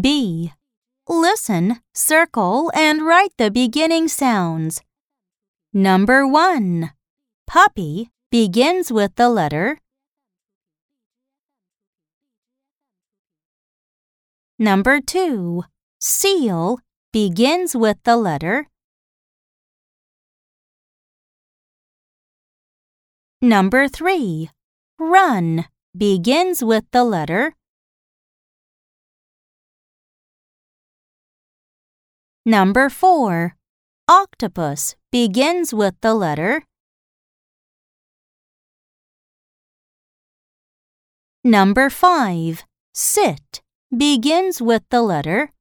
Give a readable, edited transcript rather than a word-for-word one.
B. Listen, circle, and write the beginning sounds. Number 1. Puppy begins with the letter. Number 2. Seal begins with the letter. Number 3. Run begins with the letter. Number 4. Octopus begins with the letter. Number 5. Sit begins with the letter.